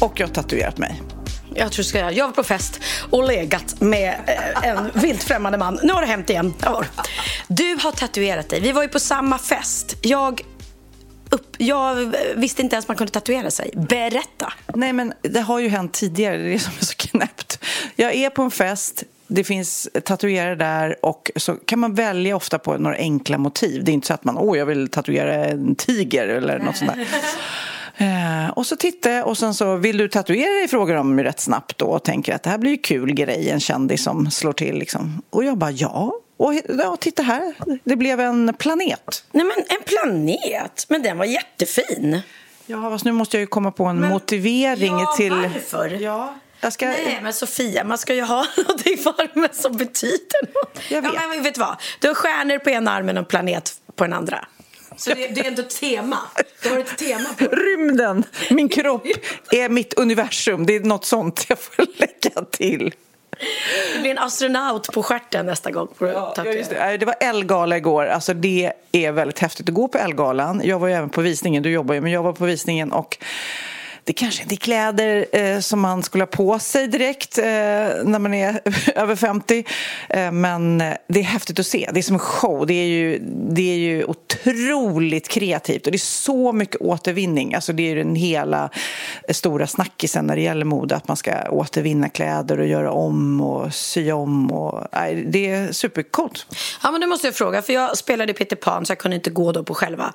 Och jag har tatuerat mig. Jag var på fest och legat med en vilt främmande man. Nu har det hänt igen. Du har tatuerat dig. Vi var ju på samma fest. Jag visste inte ens man kunde tatuera sig. Berätta. Nej, men det har ju hänt tidigare. Det är det som är så knäppt. Jag är på en fest. Det finns tatuerare där och så kan man välja ofta på några enkla motiv. Det är inte så att man, jag vill tatuera en tiger eller något sånt där. Och så tittade jag och sen så vill du tatuera dig, frågar de rätt snabbt då och tänker att det här blir ju kul grej, en kändis som slår till liksom. Och jag bara ja, och ja, titta här, det blev en planet. Nej men en planet, men den var jättefin. Ja, nu måste jag ju komma på en motivering till. Varför? Ja. Nej men Sofia, man ska ju ha någonting för mig som betyder något. Jag vet. Ja, men vet vad, du har stjärnor på ena armen och planet på den andra. Så det är ändå tema. Det var ett tema på. Rymden, min kropp är mitt universum. Det är något sånt jag får lägga till. Det blir en astronaut på stjärten nästa gång. Ja, just det. Det var Elgala igår. Alltså det är väldigt häftigt att gå på Elgalan. Jag var ju även på visningen, du jobbar ju. Men jag var på visningen och det kanske inte är kläder som man skulle ha på sig direkt när man är över 50. Men det är häftigt att se. Det är som en show. Det är ju otroligt kreativt. Och det är så mycket återvinning. Alltså det är ju den hela stora snackisen när det gäller mode. Att man ska återvinna kläder och göra om och sy om. Det är supercoolt. Ja, men det måste jag fråga. För jag spelade Peter Pan så jag kunde inte gå då på själva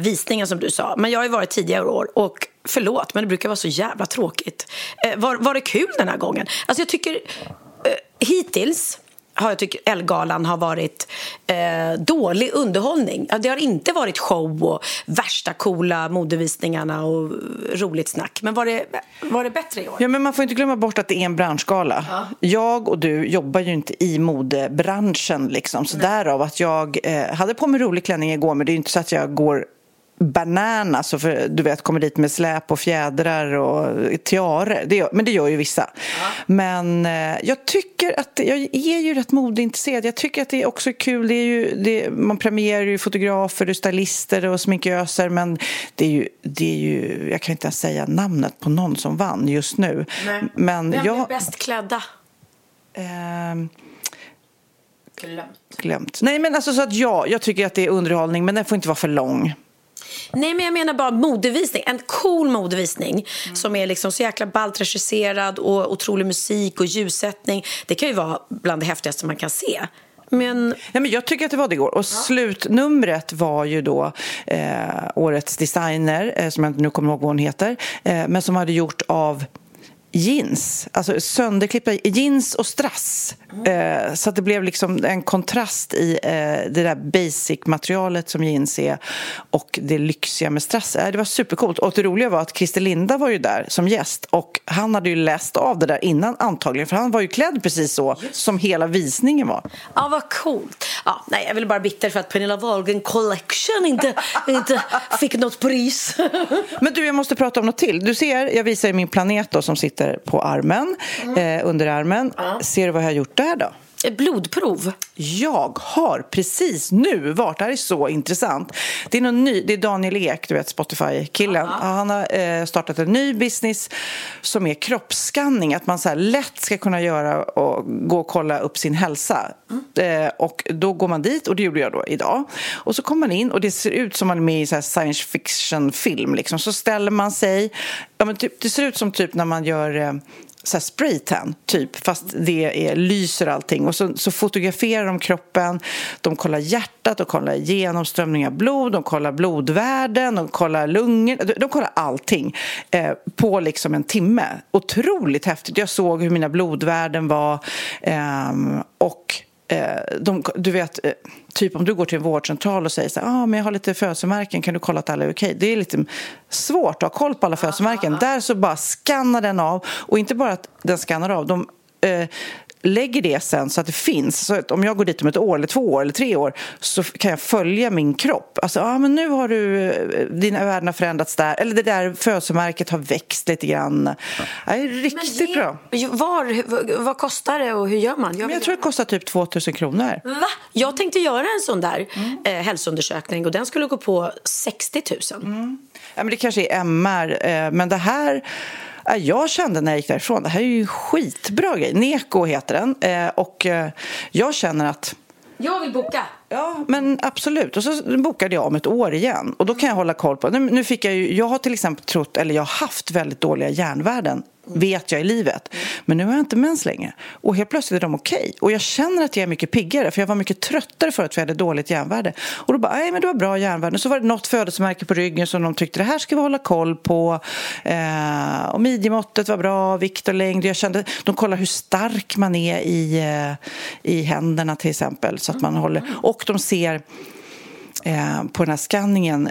visningen som du sa. Men jag har ju varit tidigare år och förlåt, men det brukar vara så jävla tråkigt. Var det kul den här gången? Alltså jag tycker, hittills har jag tyckt Elgalan har varit dålig underhållning. Det har inte varit show och värsta coola modevisningarna och roligt snack. Men var det bättre i år? Ja, men man får inte glömma bort att det är en branschgala. Ja. Jag och du jobbar ju inte i modebranschen liksom. Så därav att jag hade på mig rolig klänning igår, men det är ju inte så att jag går banana, så för du vet, kommer dit med släp och fjädrar och tiare, men det gör ju vissa. Ja. Men jag tycker att jag är ju rätt modeintresserad. Jag tycker att det är också kul. Det är ju man premierar ju fotografer och stylister och sminköser, men det är ju jag kan inte ens säga namnet på någon som vann just nu. Nej. Men vem är bäst klädda? Glömt. Nej, men alltså så att jag tycker att det är underhållning, men den får inte vara för lång. Nej, men jag menar bara modevisning. En cool modevisning som är liksom så jäkla ballt regisserad och otrolig musik och ljussättning. Det kan ju vara bland det häftigaste man kan se. Men jag tycker att det var det igår. Och slutnumret var ju då årets designer, som jag inte nu kommer ihåg vad hon heter, men som hade gjort av jeans, alltså sönderklippta jeans och strass, så att det blev liksom en kontrast i det där basic-materialet som jeans är och det lyxiga med strass. Det var supercoolt, och det roliga var att Christelinda var ju där som gäst och han hade ju läst av det där innan antagligen, för han var ju klädd precis så som hela visningen var. Ja, vad coolt. Ja, nej, jag ville bara bitter för att Pernilla Wahlgren Collection inte fick något pris. Men du, jag måste prata om något till. Du ser, jag visar ju min planet då som sitter på armen, under armen. Ser du vad jag har gjort där då? blodprov. Jag har precis nu varit, det här är så intressant. Det är någon ny, det är Daniel Ek, du vet, Spotify-killen. Han har startat en ny business som är kroppsskanning, att man så här lätt ska kunna göra och gå och kolla upp sin hälsa. Och då går man dit, och det gjorde jag då idag. Och så kommer man in och det ser ut som man är med i så här science fiction film liksom. Så ställer man sig, ja, men typ, det ser ut som typ när man gör så här spraytan typ, fast det är, lyser allting, och så fotograferar de kroppen, de kollar hjärtat, de kollar genomströmning av blod, de kollar blodvärden, de kollar lungor, de kollar allting på liksom en timme. Otroligt häftigt. Jag såg hur mina blodvärden var och du vet, typ om du går till en vårdcentral och säger så här, men jag har lite födelsemärken, kan du kolla att alla är okej? Det är lite svårt att ha koll på alla födelsemärken. Där så bara skannar den av, och inte bara att den skannar av, de lägger det sen så att det finns. Så att om jag går dit om ett år eller 2 år eller 3 år så kan jag följa min kropp. Alltså, men nu har dina värden har förändrats där. Eller det där födelsemärket har växt lite grann. Ja, det är riktigt bra. Vad kostar det och hur gör man? Jag tror det kostar typ 2000 kronor. Va? Jag tänkte göra en sån där hälsoundersökning, och den skulle gå på 60 000. Mm. Ja, men det kanske är MR. Men det här... Jag kände när jag gick därifrån, det här är ju en skitbra grej. Neko heter den. Och jag känner att... Jag vill boka. Ja, men absolut. Och så bokade jag om ett år igen. Och då kan jag hålla koll på... Nu fick jag ju... Jag har till exempel trott... Eller jag har haft väldigt dåliga järnvärden, vet jag, i livet. Men nu har jag inte mens längre. Och helt plötsligt är de okej. Och jag känner att jag är mycket piggare. För jag var mycket tröttare förut, för jag hade dåligt järnvärde. Och då bara, nej men du har bra järnvärden. Så var det något födelsemärke på ryggen som de tyckte, det här ska vi hålla koll på. Och midjemåttet var bra, vikt och längd. Jag kände, de kollar hur stark man är i händerna till exempel. Så att man håller... Och de ser... på den här skanningen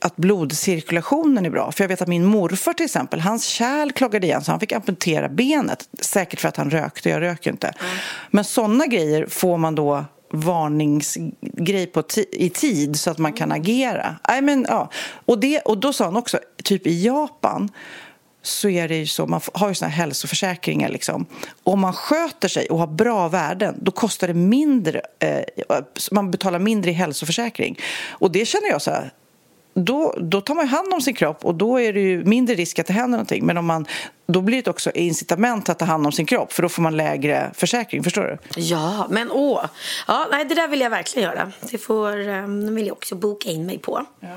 att blodcirkulationen är bra. För jag vet att min morfar till exempel, hans kärl klagade igen, så han fick amputera benet, säkert för att han rökte. Jag röker inte. Men sådana grejer får man då varningsgrej på i tid, så att man kan agera. I mean, ja. Och då sa han också, typ i Japan så är det ju så, man har ju såna här hälsoförsäkringar liksom. Om man sköter sig och har bra värden, då kostar det mindre, man betalar mindre i hälsoförsäkring. Och det känner jag så här, då tar man ju hand om sin kropp, och då är det ju mindre risk att det händer någonting. Men om man, då blir det också incitament att ta hand om sin kropp, för då får man lägre försäkring, förstår du? Ja, men ja, nej, det där vill jag verkligen göra. Det vill jag också boka in mig på. Ja.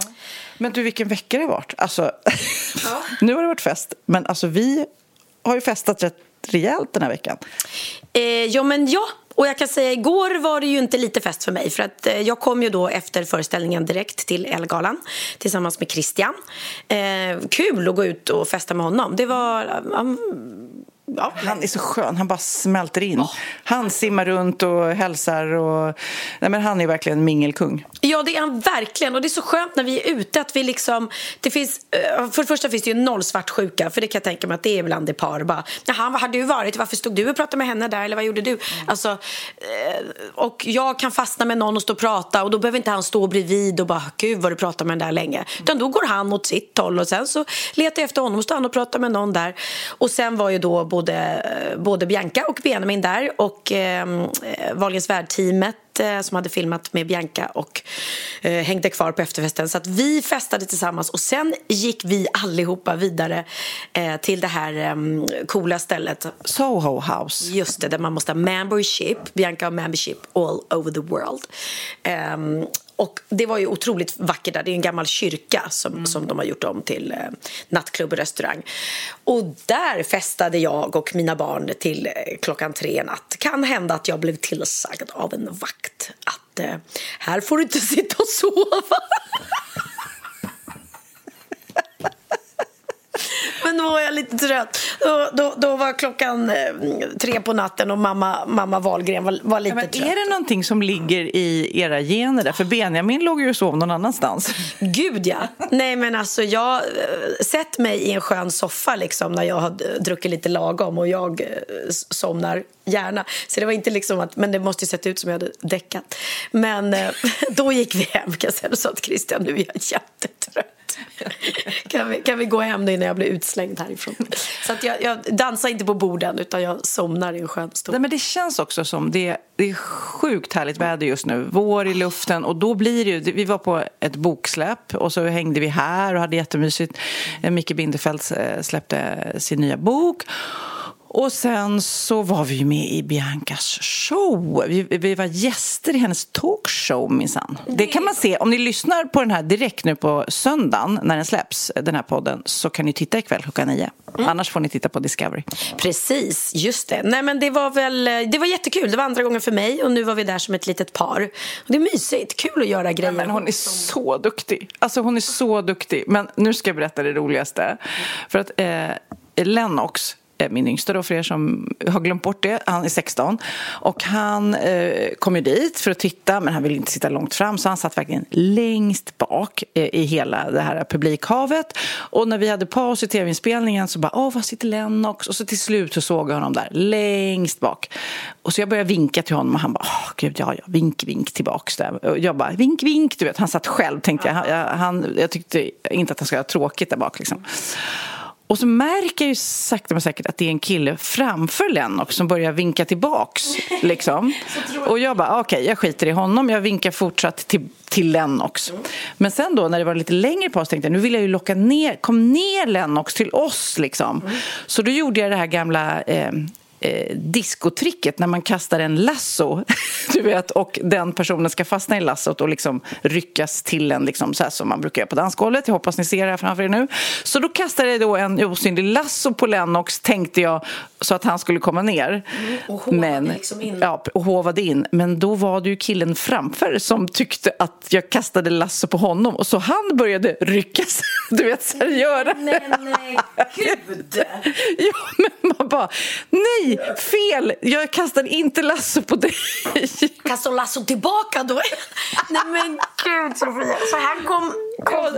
Men du, vilken vecka det har varit. Alltså, ja. Nu har det varit fest. Men alltså, vi har ju festat rätt rejält den här veckan. Och jag kan säga, igår var det ju inte lite fest för mig. För att jag kom ju då efter föreställningen direkt till Elgalan tillsammans med Christian. Kul att gå ut och festa med honom. Det var... Ja. Han är så skön, han bara smälter in. Han simmar runt och hälsar och... Nej, men han är verkligen en mingelkung. Ja, det är han verkligen. Och det är så skönt när vi är ute att vi liksom... Det finns, för det första finns det ju noll svartsjuka. För det kan jag tänka mig att det är bland det par bara, jaha, vad har du varit? Varför stod du och pratade med henne där? Eller vad gjorde du? Alltså, och jag kan fastna med någon och stå och prata, och då behöver inte han stå bredvid och bara, gud vad du pratar med den där länge. Utan då går han åt sitt håll, och sen så letar jag efter honom och står han och pratar med någon där. Och sen var ju då både Bianca och Benjamin där, och Wahlgrens värld-teamet som hade filmat med Bianca och hängde kvar på efterfesten. Så att vi festade tillsammans, och sen gick vi allihopa vidare till det här coola stället Soho House. Just det, där man måste ha membership. Bianca har membership all over the world. Och det var ju otroligt vackert där. Det är en gammal kyrka som de har gjort om till nattklubb och restaurang. Och där festade jag och mina barn till 3:00 natt. Kan hända att jag blev tillsagd av en vakt att här får du inte sitta och sova. Men då var jag lite trött. Då var 3:00 på natten, och mamma Wahlgren var lite trött. Är det någonting som ligger i era gener där? För Benjamin låg ju och sov någon annanstans. Gud ja. Nej, men alltså jag sett mig i en skön soffa liksom, när jag har druckit lite lagom, och jag somnar gärna. Så det var inte liksom att, men det måste ju sett ut som jag hade däckat. Men då gick vi hem, kan jag säga, och sa att Christian, nu är jag jättetrött. Kan vi gå hem nu innan jag blir utslängd härifrån? Så att jag dansar inte på borden, utan jag somnar i en skön stol. Nej, men det känns också som det är sjukt härligt väder just nu. Vår i luften, och då blir det ju... Vi var på ett boksläpp och så hängde vi här och hade jättemysigt. Micke Binderfelt släppte sin nya bok. Och sen så var vi med i Biancas show. Vi var gäster i hennes talkshow, minsann. Det kan man se. Om ni lyssnar på den här direkt nu på söndagen när den släpps, den här podden, så kan ni titta ikväll klockan 9. Annars får ni titta på Discovery. Precis, just det. Nej, men det var jättekul. Det var andra gången för mig, och nu var vi där som ett litet par. Och det är mysigt, kul att göra grejer. Men hon är så duktig. Alltså hon är så duktig. Men nu ska jag berätta det roligaste. För att Lennox, min yngsta då, för er som har glömt bort det, han är 16 och han kom ju dit för att titta, men han ville inte sitta långt fram, så han satt verkligen längst bak i hela det här publikhavet. Och när vi hade paus i tv-inspelningen så bara, var sitter Lennox? Och så till slut så såg jag honom där längst bak, och så jag började vinka till honom och han bara, gud, ja, vink tillbaks där. Och jag bara, vink, du vet, han satt själv, tänkte jag. Jag tyckte inte att han skulle ha tråkigt där bak liksom. Och så märker jag ju sakta men säkert att det är en kille framför Lennox som börjar vinka tillbaks liksom. Och jag bara, jag skiter i honom. Jag vinkar fortsatt till Lennox. Men sen då när det var lite längre paus tänkte jag, nu vill jag ju locka ner, kom ner Lennox till oss liksom. Så då gjorde jag det här gamla diskotricket när man kastar en lasso, du vet, och den personen ska fastna i lassot och liksom ryckas till en liksom, så här som man brukar göra på dansgolvet. Jag hoppas ni ser det här framför er nu. Så då kastade jag då en osynlig lasso på Lennox, tänkte jag, så att han skulle komma ner. Och hovade in. Men då var det ju killen framför som tyckte att jag kastade lasso på honom, och så han började ryckas, du vet, så här göra. Nej, gud! Ja, men man bara, nej, fel! Jag kastar inte lasso på dig. Kastar lasso tillbaka då? Nej men gud, Sofia. Så här kom.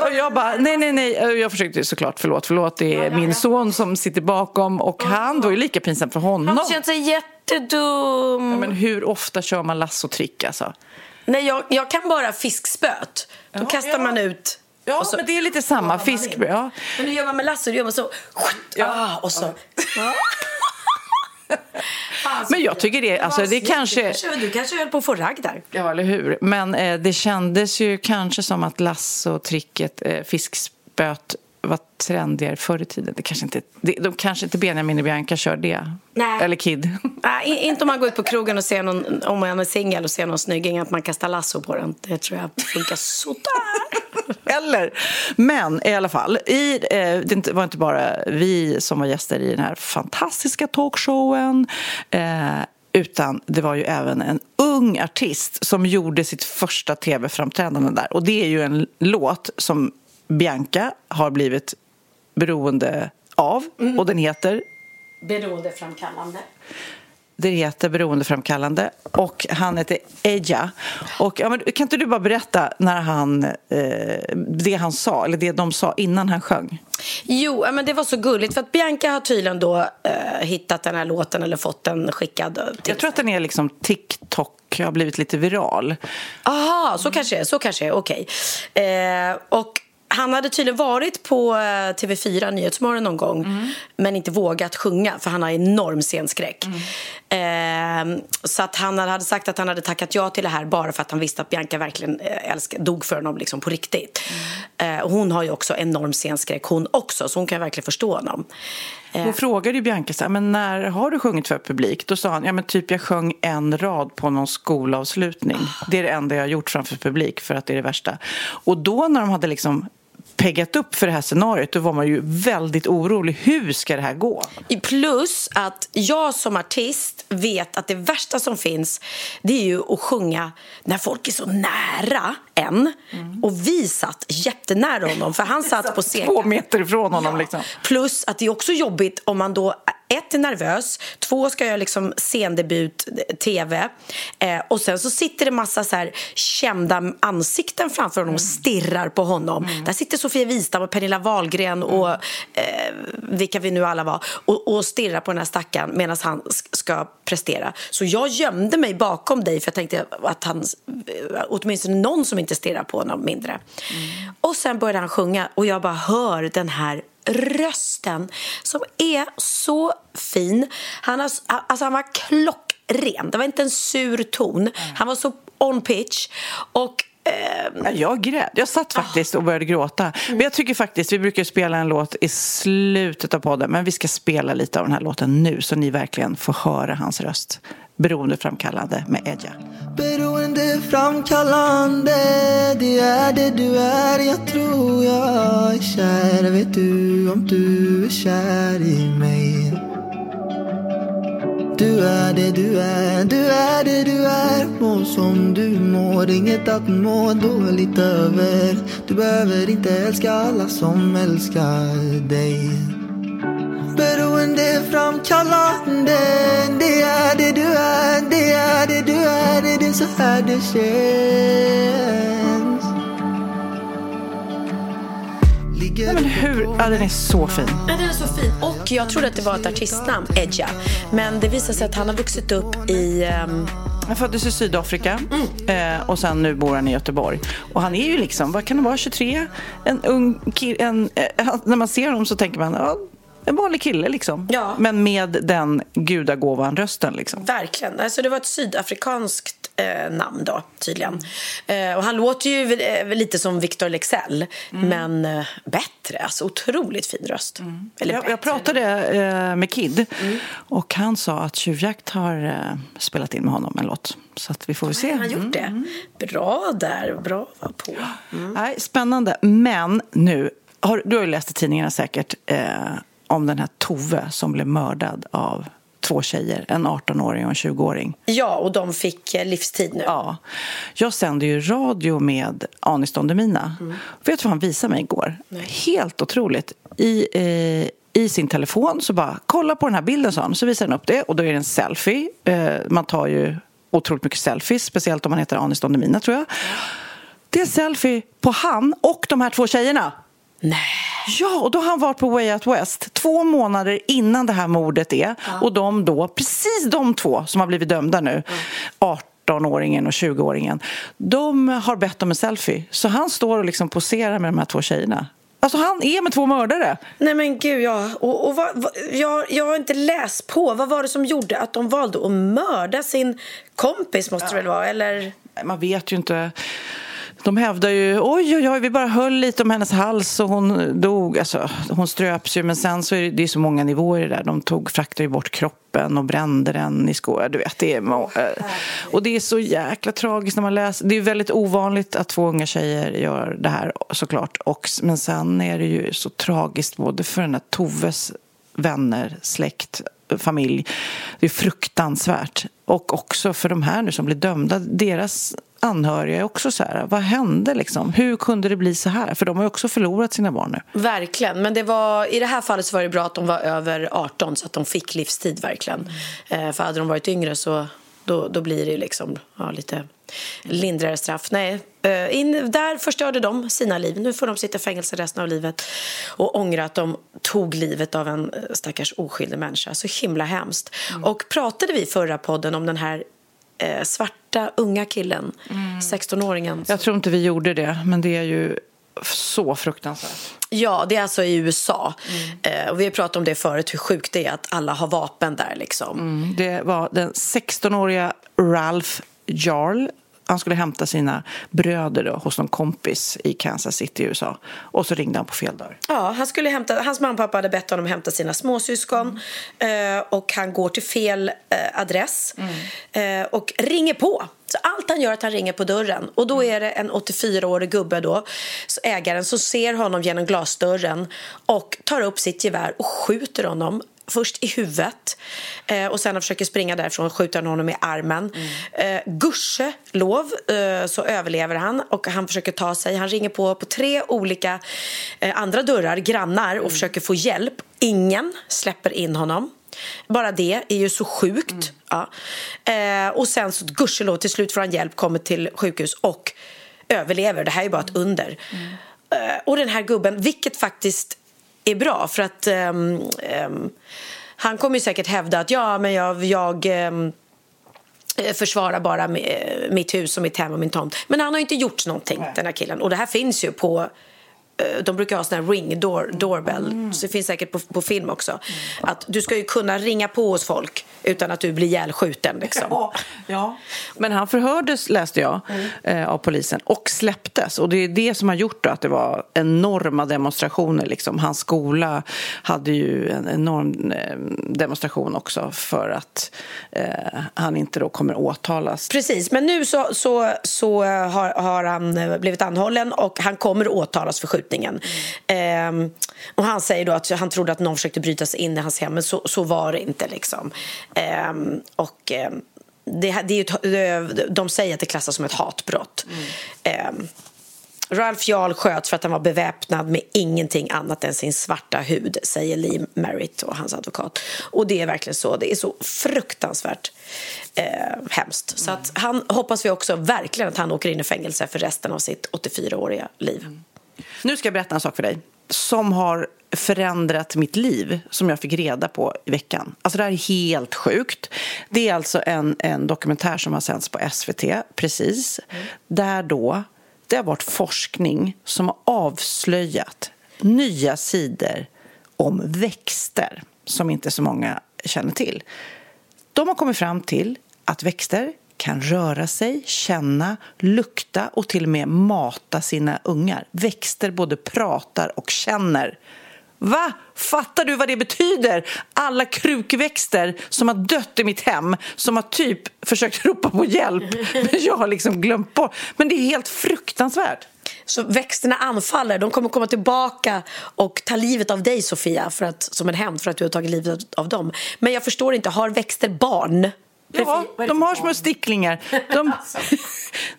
Och jag bara, nej. Jag försökte såklart, förlåt. Det är min son som sitter bakom, och han var ju lika pinsamt för honom. Han kände sig jättedum. Ja, men hur ofta kör man lassotrick alltså? Nej, jag kan bara fiskspöt. Då kastar man ut. Ja, så, men det är lite samma fisk. Ja. Men nu gör man med lasso, du gör man så. Och så. Ja. Men jag tycker det, alltså det kanske... Du kanske höll på att få ragg där. Ja, eller hur? Men det kändes ju kanske som att lassotricket, fiskspöt, var trendigare förr i tiden. Det kanske inte, de kanske inte Benjamin och Bianca kör det. Nej. Eller Kid. Nej, inte om man går ut på krogen och ser någon, om man är singel och ser någon snygging, att man kastar lasso på den. Det tror jag funkar sådär. Eller, men i alla fall det var inte bara vi som var gäster i den här fantastiska talkshowen, utan det var ju även en ung artist som gjorde sitt första tv-framträdande där. Och det är ju en låt som Bianca har blivit beroende av, och den heter Beroendeframkallande. Det heter Beroendeframkallande, och han heter Eja. Och men kan inte du bara berätta när han det han sa, eller det de sa innan han sjöng? Jo, men det var så gulligt, för att Bianca har tydligen då hittat den här låten eller fått den skickad till. Jag tror att den är liksom TikTok, har blivit lite viral. Aha, så kanske, okej. Och han hade tydligen varit på TV4 Nyhetsmorgon någon gång, men inte vågat sjunga, för han har enorm scenskräck. Så att han hade sagt att han hade tackat ja till det här bara för att han visste att Bianca verkligen dog för honom liksom, på riktigt. Hon har ju också enorm scenskräck, hon också, så hon kan verkligen förstå honom. Hon frågade ju Bianca så här, men när har du sjungit för publik? Då sa han, ja men typ jag sjöng en rad på någon skolavslutning. Det är det enda jag har gjort framför publik, för att det är det värsta. Och då när de hade liksom peggat upp för det här scenariot, då var man ju väldigt orolig. Hur ska det här gå? Plus att jag som artist vet att det värsta som finns, det är ju att sjunga när folk är så nära en. Och vi satt jättenära honom, för han satt på scen 2 meter ifrån honom liksom. Plus att det är också jobbigt om man då ett är nervös, två ska jag liksom scendebut tv, och sen så sitter det massa så här kända ansikten framför honom och stirrar på honom. Där sitter Sofia Wistam och Pernilla Wahlgren och vilka vi nu alla var, och stirrar på den här stackaren medan han ska prestera. Så jag gömde mig bakom dig för jag tänkte att han, åtminstone någon som inte stirrar på honom mindre. Och sen började han sjunga och jag bara hör den här rösten som är så fin. Han var klockren. Det var inte en sur ton. Han var så on pitch. Och jag grät. Jag satt faktiskt och började gråta. Men jag tycker faktiskt, vi brukar spela en låt i slutet av podden, men vi ska spela lite av den här låten nu så ni verkligen får höra hans röst. Beroendeframkallande med Edja. Beroendeframkallande, det är det du är. Jag tror jag är kär. Vet du om du är kär i mig? Du är det du är, du är det du är. Må som du mår, inget att må dåligt över. Du behöver inte älska alla som älskar dig. Beroendeframkallande, det är det du är, det är det du är. Det är så här det känns. Nej, men hur? Ja, den är så fin. Ja, den är så fin. Och jag trodde att det var ett artistnamn, Edja. Men det visar sig att han har vuxit upp i... Han föddes i Sydafrika och sen nu bor han i Göteborg. Och han är ju liksom, vad kan det vara, 23? En ung kille. När man ser honom så tänker man... Ja, en vanlig kille liksom, men med den gudagåvan rösten liksom. Verkligen, alltså det var ett sydafrikanskt namn då, tydligen. Och han låter ju lite som Victor Leksell, men bättre, alltså otroligt fin röst. Jag pratade med Kid och han sa att Tjuvjakt har spelat in med honom en låt. Så att vi får se. Han har gjort det. Bra där, bra på. Nej, spännande, men nu, du har ju läst i tidningarna säkert om den här Tove som blev mördad av två tjejer, en 18-åring och en 20-åring. Ja, och de fick livstid nu. Ja. Jag sände ju radio med Aniston Demina. Vet du vad han visade mig igår? Nej. Helt otroligt. I sin telefon så bara, kolla på den här bilden, sa han. Så visar han upp det och då är det en selfie. Man tar ju otroligt mycket selfies, speciellt om man heter Aniston Demina, tror jag. Det är en selfie på han och de här två tjejerna. Nej. Ja, och då har han varit på Way Out West 2 månader innan det här mordet är. Och precis de två som har blivit dömda nu, 18-åringen och 20-åringen, de har bett om en selfie. Så han står och liksom poserar med de här två tjejerna. Alltså han är med 2 mördare. Nej men gud, jag har inte läst på. Vad var det som gjorde att de valde att mörda sin kompis, måste det väl vara, eller? Man vet ju inte. De hävdar ju, oj, vi bara höll lite om hennes hals och hon dog. Alltså, hon ströps ju, men sen så är det ju så många nivåer där. De fraktade ju bort kroppen och brände den i skor. Du vet, det är, och det är så jäkla tragiskt när man läser. Det är ju väldigt ovanligt att 2 unga tjejer gör det här, såklart. Men sen är det ju så tragiskt både för den här Toves vänner, släkt, familj. Det är fruktansvärt. Och också för de här nu som blir dömda, deras anhöriga är också så här, vad hände liksom? Hur kunde det bli så här? För de har ju också förlorat sina barn nu. Verkligen, men i det här fallet så var det bra att de var över 18 så att de fick livstid verkligen. För hade de varit yngre så då blir det ju liksom lite lindrare straff. Nej, där förstörde de sina liv. Nu får de sitta i fängelse resten av livet och ångra att de tog livet av en stackars oskyldig människa. Så himla hemskt. Och pratade vi i förra podden om den här svarta unga killen, 16-åringen. Jag tror inte vi gjorde det, men det är ju så fruktansvärt. Ja, det är alltså i USA. Och vi har pratat om det förut, hur sjukt det är att alla har vapen där liksom. Det var den 16-åriga Ralph Jarl. Han skulle hämta sina bröder då, hos någon kompis i Kansas City i USA. Och så ringde han på fel dörr. Ja, han skulle hämta, hans mamma och pappa hade bett honom hämta sina småsyskon. Och han går till fel adress. Och ringer på. Så allt han gör är att han ringer på dörren. Och då är det en 84-årig gubbe då, ägaren, som ser honom genom glasdörren. Och tar upp sitt gevär och skjuter honom. Först i huvudet och sen försöker springa därifrån och skjuta honom i armen. Gudskelov så överlever han och han försöker ta sig. Han ringer på 3 olika andra dörrar, grannar, och försöker få hjälp. Ingen släpper in honom. Bara det är ju så sjukt. Mm. Ja. Och sen så gudskelov till slut får han hjälp, kommer till sjukhus och överlever. Det här är ju bara ett under. Mm. Och den här gubben, vilket faktiskt är bra, för att han kommer ju säkert hävda att ja, men jag försvara bara mitt hus och mitt hem och min tomt. Men han har ju inte gjort någonting, den här killen. Och det här finns ju på... De brukar ha sån här ring, doorbell. Så det finns säkert på film också. Att du ska ju kunna ringa på hos folk utan att du blir ihjälskjuten. Liksom. Ja. Men han förhördes, läste jag, av polisen. Och släpptes. Och det är det som har gjort då, att det var enorma demonstrationer. Liksom. Hans skola hade ju en enorm demonstration också. För att han inte då kommer åtalas. Precis, men nu så har han blivit anhållen. Och han kommer åtalas för skjutning. Och han säger då att han trodde att någon försökte bryta sig in i hans hem, men så var det inte liksom. Och det är ju de säger att det klassas som ett hatbrott. Ralph Jarl sköts för att han var beväpnad med ingenting annat än sin svarta hud, säger Lee Merritt och hans advokat. Och det är verkligen så. Det är så fruktansvärt hemskt. Så att han, hoppas vi också verkligen att han åker in i fängelse för resten av sitt 84-åriga liv. Nu ska jag berätta en sak för dig som har förändrat mitt liv, som jag fick reda på i veckan. Alltså det här är helt sjukt. Det är alltså en dokumentär som har sänds på SVT, precis. Där då, det har varit forskning som har avslöjat nya sidor om växter som inte så många känner till. De har kommit fram till att växter kan röra sig, känna, lukta och till och med mata sina ungar. Växter både pratar och känner. Va? Fattar du vad det betyder? Alla krukväxter som har dött i mitt hem, som har typ försökt ropa på hjälp, men jag har liksom glömt på. Men det är helt fruktansvärt. Så växterna anfaller, de kommer komma tillbaka och ta livet av dig, Sofia, för att, som en hämnd för att du har tagit livet av dem. Men jag förstår inte, har växter barn? Ja, de har små sticklingar.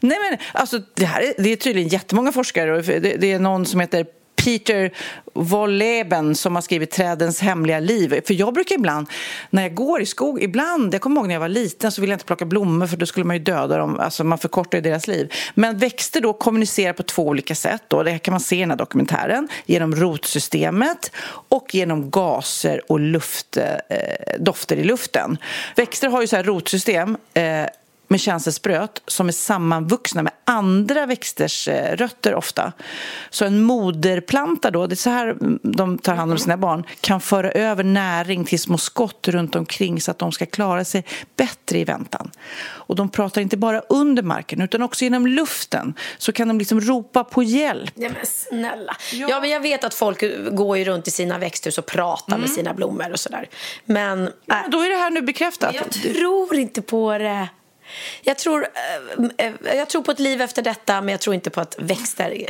Nej, men alltså det är tydligen jättemånga forskare. Det är någon som heter Peter Wolleben som har skrivit Trädens hemliga liv. För jag brukar ibland, när jag går i skog, ibland, jag kommer ihåg när jag var liten så ville jag inte plocka blommor för då skulle man ju döda dem. Alltså man förkortar ju deras liv. Men växter då kommunicerar på två olika sätt då. Det kan man se i den här dokumentären. Genom rotsystemet och genom gaser och dofter i luften. Växter har ju så här rotsystem med känselspröt som är sammanvuxna med andra växters rötter ofta. Så en moderplanta då, det är så här de tar hand om sina barn, kan föra över näring till små skott runt omkring så att de ska klara sig bättre i väntan. Och de pratar inte bara under marken utan också genom luften, så kan de liksom ropa på hjälp. Ja, men snälla. Ja, men jag vet att folk går ju runt i sina växthus och pratar med sina blommor och sådär. Men ja, då är det här nu bekräftat. Jag tror inte på det. Jag tror på ett liv efter detta, men jag tror inte på att växter.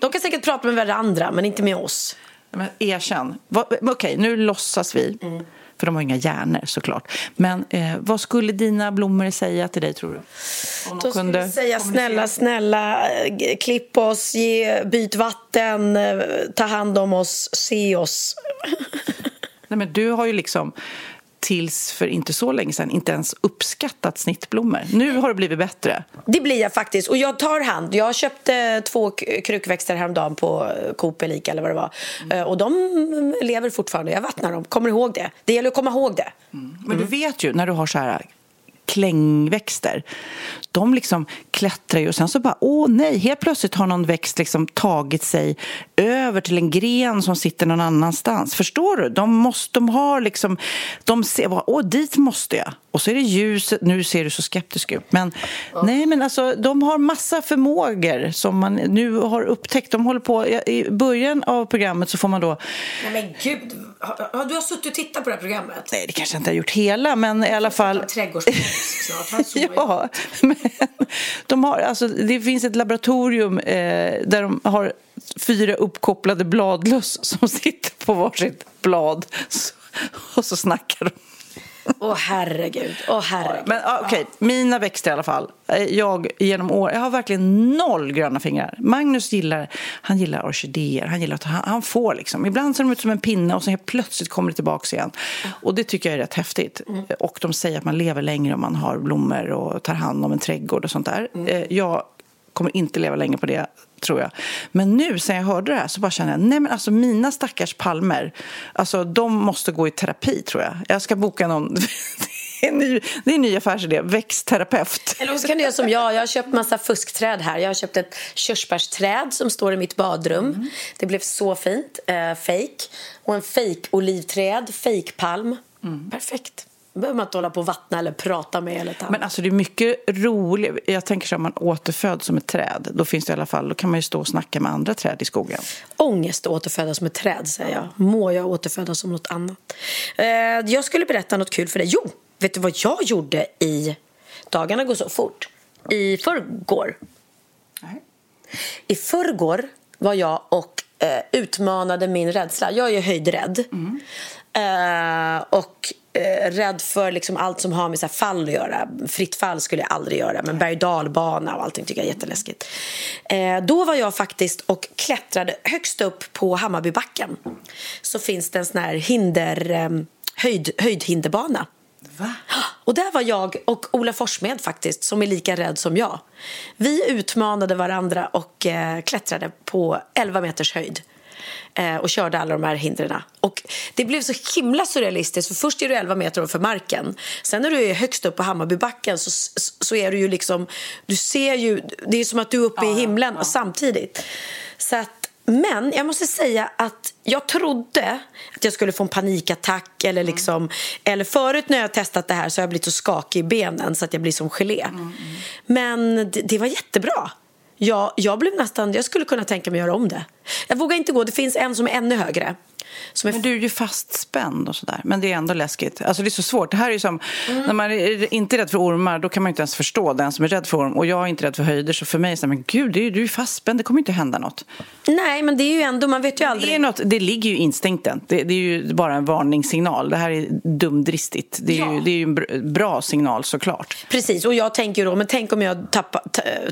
De kan säkert prata med varandra, men inte med oss. Men erkänn. Okej, nu låtsas vi. För de har inga hjärnor, såklart. Men vad skulle dina blommor säga till dig, tror du? Om de kunde säga snälla, klipp oss, byt vatten, ta hand om oss, se oss. Nej, men du har ju liksom... tills för inte så länge sedan inte ens uppskattat snittblommor. Nu har det blivit bättre. Det blir jag faktiskt. Och jag tar hand. Jag köpte 2 krukväxter häromdagen på Coop eller vad det var. Och de lever fortfarande. Jag vattnar dem. Kommer ihåg det. Det gäller att komma ihåg det. Men du vet ju, när du har så här klängväxter, de liksom klättrar ju och sen så bara, helt plötsligt har någon växt liksom tagit sig över till en gren som sitter någon annanstans. Förstår du? De ser, dit måste jag. Och så är det ljuset, nu ser du så skeptisk ut. Men nej, men alltså de har massa förmågor som man nu har upptäckt. De håller på, i början av programmet så får man då... Nej men gud, du har suttit och tittat på det här programmet? Nej, det kanske inte har gjort hela, men i alla fall... Ja, men de har, alltså, det finns ett laboratorium där de har 4 uppkopplade bladlöss som sitter på varsitt blad och så snackar de. Åh herregud. Men okej, mina växter i alla fall. Jag genom år, jag har verkligen noll gröna fingrar. Magnus gillar orkidéer. Han gillar att han får liksom. Ibland ser de ut som en pinne och så helt plötsligt kommer det tillbaka igen. Och det tycker jag är rätt häftigt. Mm. Och de säger att man lever längre om man har blommor och tar hand om en trädgård och sånt där. Mm. Jag kommer inte leva länge på det, tror jag. Men nu sen jag hörde det här så bara känner jag, nej men alltså mina stackars palmer, alltså de måste gå i terapi, tror jag. Jag ska boka någon. Det är en ny affärsidé, växtterapeut. Eller så kan du göra som jag har köpt massa fuskträd här. Jag har köpt ett körsbärsträd som står i mitt badrum. Mm. Det blev så fint, fake. Och en fake olivträd, fake palm. Mm. Perfekt. Behöver man inte hålla på och vattna eller prata med eller tal. Men alltså det är mycket roligt. Jag tänker så om man återföds som ett träd, då finns det i alla fall, då kan man ju stå och snacka med andra träd i skogen. Ångest att återfödas som ett träd, säger jag. Må jag återfödas som något annat. Jag skulle berätta något kul för dig. Jo, vet du vad jag gjorde i dagarna går så fort? I förrgår. Nej. I förrgår var jag och utmanade min rädsla. Jag är ju höjdrädd. Mm. Och rädd för liksom allt som har med så här fall att göra. Fritt fall skulle jag aldrig göra, men berg-dalbana och allting tycker jag är jätteläskigt. Då var jag faktiskt och klättrade högst upp på Hammarbybacken. Så finns det en sån här höjdhinderbana. Va? Och där var jag och Ola Forsmed faktiskt, som är lika rädd som jag. Vi utmanade varandra och klättrade på 11 meters höjd. Och körde alla de här hindren. Och det blev så himla surrealistiskt. För först är du 11 meter för marken. Sen när du är högst upp på Hammarbybacken så är du ju liksom, du ser ju, det är som att du är uppe i himlen och samtidigt. Så att, men jag måste säga att jag trodde att jag skulle få en panikattack eller liksom, eller förut när jag testat det här så har jag blivit så skakig i benen så att jag blir som gelé. Men det var jättebra. Jag blev nästan, jag skulle kunna tänka mig göra om det. Jag vågar inte gå, det finns en som är ännu högre. Men du är ju fastspänd och sådär. Men det är ändå läskigt. Alltså det är så svårt. Det här är ju som, när man är inte rädd för ormar, då kan man inte ens förstå den som är rädd för orm. Och jag är inte rädd för höjder, så för mig är det så här, men gud, du är ju fastspänd, det kommer inte hända något. Nej, men det är ju ändå, man vet ju aldrig. Det är något, det ligger ju i instinkten. Det är ju bara en varningssignal. Det här är dumdristigt. Det är ju en bra signal såklart. Precis, och jag tänker då, men tänk om jag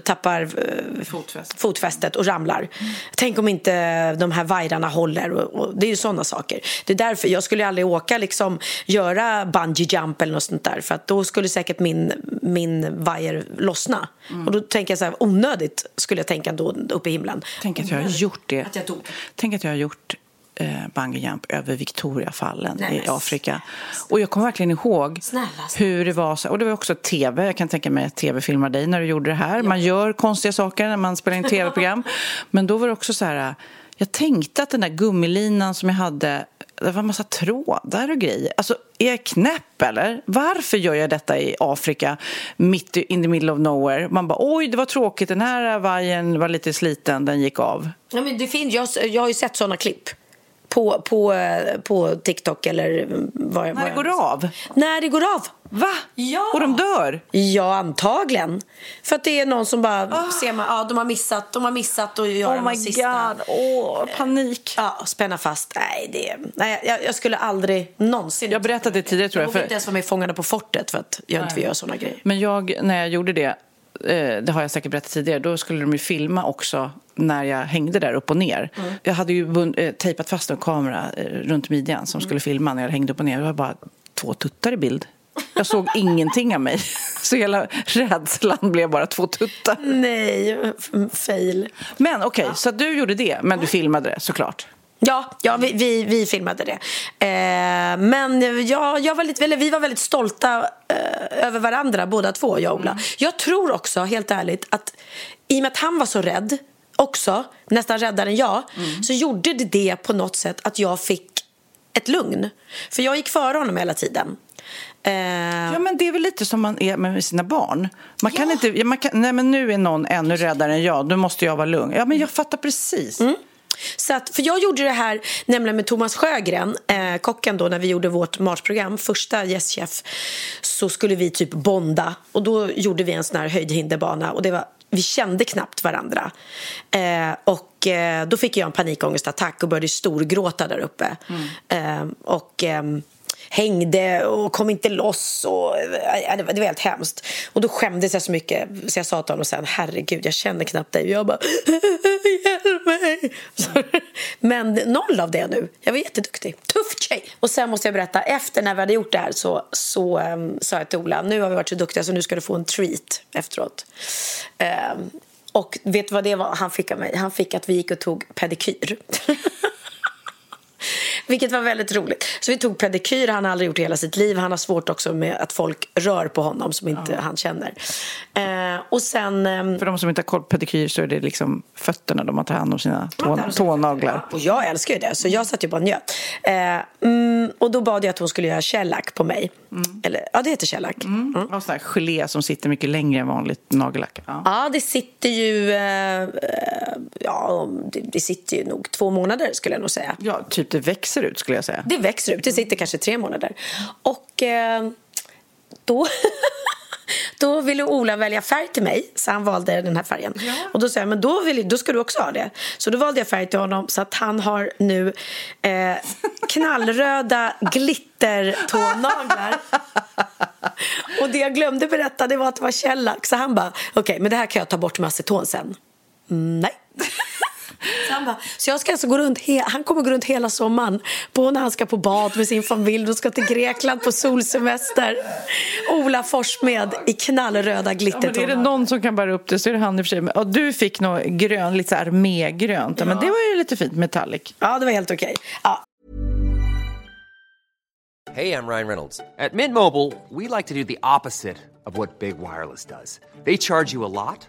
tappar fotfästet och ramlar. Tänk om inte de här vajrarna håller. Och det är ju sådana saker. Det är därför jag skulle aldrig åka liksom, göra bungee jump eller något sånt där, för att då skulle säkert min vajer lossna. Och då tänker jag så här, onödigt skulle jag tänka då uppe i himlen. Tänk att jag har gjort det. Tänk att jag har gjort bungee jump över Victoriafallen i Afrika. Och jag kommer verkligen ihåg hur det var. Och det var också tv. Jag kan tänka mig att tv filmar dig när du gjorde det här. Man gör konstiga saker när man spelar in tv-program. Men då var det också så här, jag tänkte att den där gummilinan som jag hade, det var en massa trådar och grejer. Alltså, är jag knäpp eller? Varför gör jag detta i Afrika? Mitt in the middle of nowhere. Man bara, oj det var tråkigt, den här vajern var lite sliten, den gick av. Ja, men det finns, jag har ju sett sådana klipp. På TikTok eller vad. När det går av? När det går av. Va? Ja. Och de dör? Ja, antagligen. För att det är någon som bara ser man, de har missat och gör den sista. Oh my god, panik. Ja, spänna fast. Nej, jag skulle aldrig någonsin. Jag berättade det tidigare, tror jag. Jag inte ens vara med fångade på fortet för att jag inte vill göra sådana grejer. Men när jag gjorde det har jag säkert berättat tidigare, då skulle de ju filma också när jag hängde där upp och ner. Jag hade ju tejpat fast en kamera runt midjan som skulle filma när jag hängde upp och ner. Det var bara 2 tuttar i bild. Jag såg ingenting av mig. Så hela rädslan blev bara 2 tuttar. Nej, fail. Men okej, så du gjorde det, men du filmade det såklart. Ja, vi filmade det. Men vi var väldigt stolta över varandra, båda två, jag och Ola. Jag tror också, helt ärligt, att i och med att han var så rädd också, nästan räddare än jag, så gjorde det på något sätt att jag fick ett lugn. För jag gick före honom hela tiden. Ja, men det är väl lite som man är med sina barn. Man kan inte, nej men nu är någon ännu räddare än jag, då måste jag vara lugn. Ja, men jag fattar precis. Så att, för jag gjorde det här nämligen med Thomas Sjögren, kocken då, när vi gjorde vårt matprogram, första gästchef, så skulle vi typ bonda. Och då gjorde vi en sån här höjdhinderbana. Och det var, vi kände knappt varandra. Då fick jag en panikångestattack och började storgråta där uppe. hängde och kom inte loss och det var helt hemskt. Och då skämdes jag så mycket så jag sa till honom sen, herregud jag känner knappt dig. Jag bara, hjälp mig. Men noll av det nu. Jag var jätteduktig. Tuff tjej. Och sen måste jag berätta, efter när vi hade gjort det här så sa jag till Ola, nu har vi varit så duktiga så nu ska du få en treat efteråt. Och vet du vad det var han fick av mig? Han fick att vi gick och tog pedikyr. Vilket var väldigt roligt. Så vi tog pedikyr, han har aldrig gjort i hela sitt liv. Han har svårt också med att folk rör på honom som inte han känner. Och sen... För de som inte har koll på pedikyr så är det liksom fötterna de har tagit hand om sina tånaglar. Och jag älskar ju det, så jag satt ju bara njöt. Och då bad jag att hon skulle göra shellack på mig. Mm. Eller, ja, det heter shellack. Mm. Mm. Och sån här gelé som sitter mycket längre än vanligt nagellack. Ja, ja det sitter ju... det sitter ju nog 2 månader skulle jag nog säga. Ja, typ det växer ut skulle jag säga. Det växer ut, det sitter kanske 3 månader. Och då ville Ola välja färg till mig. Så han valde den här färgen. Ja. Och då sa jag, men då ska du också ha det. Så då valde jag färg till honom. Så att han har nu knallröda glittertånaglar. Och det jag glömde berätta, det var att det var shellack. Så han bara, okej, men det här kan jag ta bort med aceton sen. Nej. Så jag ska alltså gå runt han kommer gå runt hela sommaren på när han ska på bad med sin familj och ska till Grekland på solsemester. Ola Forsmed i knallröda glittertoner. Ja, är det någon som kan bära upp det så är det han i och för sig. Och du fick något grön, lite så här armégrönt. Ja. Men det var ju lite fint metallic. Ja, det var helt okej. Ja. Hey, I'm Ryan Reynolds. At Mint Mobile, we like to do the opposite of what Big Wireless does. They charge you a lot.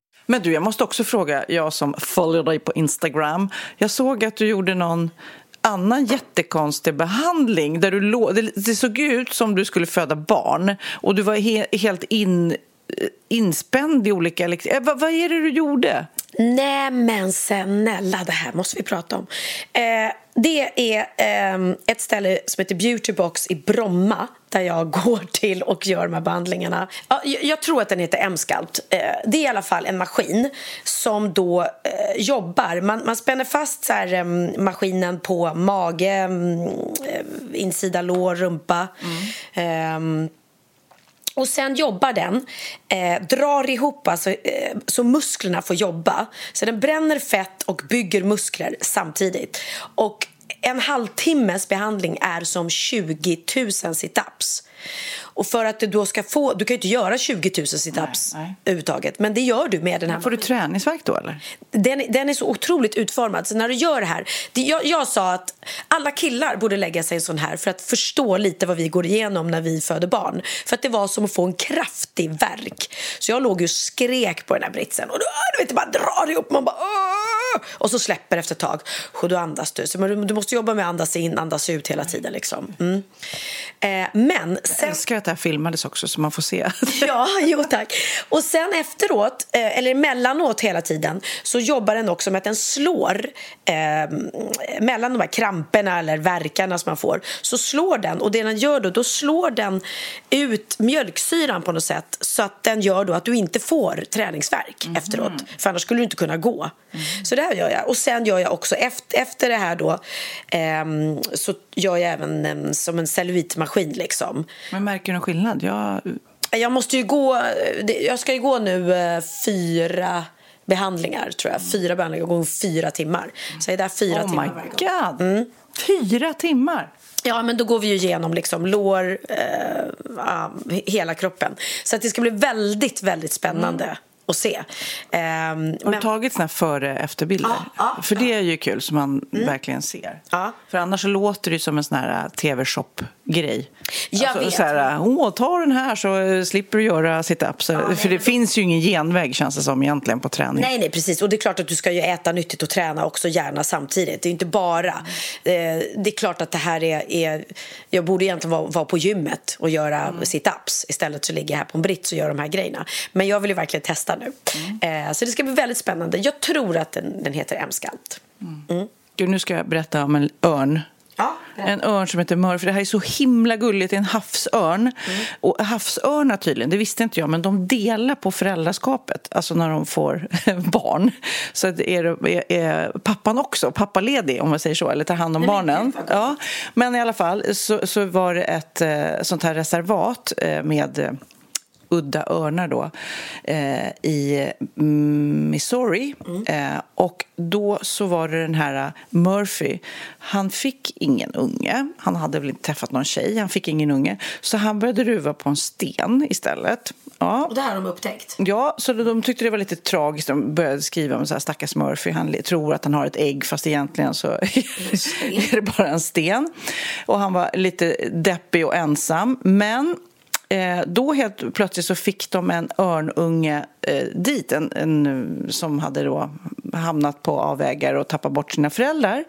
Men du, jag måste också fråga, jag som följer dig på Instagram. Jag såg att du gjorde någon annan jättekonstig behandling. Där du det såg ut som du skulle föda barn. Och du var helt inspänd i olika... Vad är det du gjorde? Nej men snälla, det här måste vi prata om. Det är ett ställe som heter Beautybox i Bromma där jag går till och gör de här behandlingarna. Jag tror att den heter Emskulpt. Det är i alla fall en maskin som då jobbar. Man spänner fast så här, maskinen på mage, insida lår, rumpa. Och sen jobbar den, drar ihop så musklerna får jobba. Så den bränner fett och bygger muskler samtidigt. Och en halvtimmes behandling är som 20 000 sit-ups. Och för att du då ska få... Du kan ju inte göra 20 000 sit-ups överhuvudtaget. Men det gör du med den här... Får du träningsvärk då, eller? Den är så otroligt utformad. Så när du gör det här... Jag sa att alla killar borde lägga sig en sån här för att förstå lite vad vi går igenom när vi föder barn. För att det var som att få en kraftig värk. Så jag låg ju skrek på den här britsen. Och du vet, man drar ihop. Man bara... Och så släpper efter ett tag. Och då andas du. Så du måste jobba med att andas in, andas ut hela tiden. Liksom. Mm. Men sen... Jag älskar att det här filmades också så man får se. Ja, jo tack. Och sen efteråt, eller mellanåt hela tiden, så jobbar den också med att den slår mellan de här kramperna eller värkarna som man får. Så slår den, och det den gör då slår den ut mjölksyran på något sätt. Så att den gör då att du inte får träningsvärk efteråt. För annars skulle du inte kunna gå. Så det här gör jag. Och sen gör jag också efter det här då så gör jag även som en cellulitmaskin liksom. Men märker du någon skillnad? Jag måste ju gå, jag ska ju gå nu 4 behandlingar tror jag. 4 behandlingar, jag går 4 timmar. Så jag är där 4 timmar. Oh my god. 4 timmar. Ja, men då går vi ju igenom liksom lår, hela kroppen. Så att det ska bli väldigt, väldigt spännande att se. Har du tagit såna här före- och efterbilder? Ja, för det är ju kul som man verkligen ser. Ja. För annars så låter det ju som en sån här tv-shop-grej. Jag vet. Så här, ta den här så slipper du göra sit-ups. För det finns ju ingen genväg, känns det som, egentligen på träning. Nej, precis. Och det är klart att du ska ju äta nyttigt och träna också, gärna samtidigt. Det är inte bara. Det är klart att det här är jag borde egentligen vara på gymmet och göra sit-ups. Istället så ligger jag här på en brits och gör de här grejerna. Men jag vill ju verkligen testa nu. Så det ska bli väldigt spännande. Jag tror att den heter Emskulpt. Gud, nu ska jag berätta om en örn. Ja, en örn som heter Murphy. Det här är så himla gulligt. Det är en havsörn. Och havsörnar tydligen, det visste inte jag, men de delar på föräldraskapet. Alltså när de får barn. Så är pappan också pappaledig, om man säger så. Eller tar hand om barnen. Ja. Men i alla fall så var det ett sånt här reservat med udda örnar då i Missouri och då så var det den här Murphy, han fick ingen unge, han hade väl inte träffat någon tjej, han fick ingen unge, så han började ruva på en sten istället. Ja. Och det här har de upptäckt. Ja, så de tyckte det var lite tragiskt. De började skriva om så här, stackars Murphy, han tror att han har ett ägg fast egentligen så är det bara en sten. Och han var lite deppig och ensam, men då helt plötsligt så fick de en örnunge dit, en som hade då hamnat på avvägar och tappat bort sina föräldrar.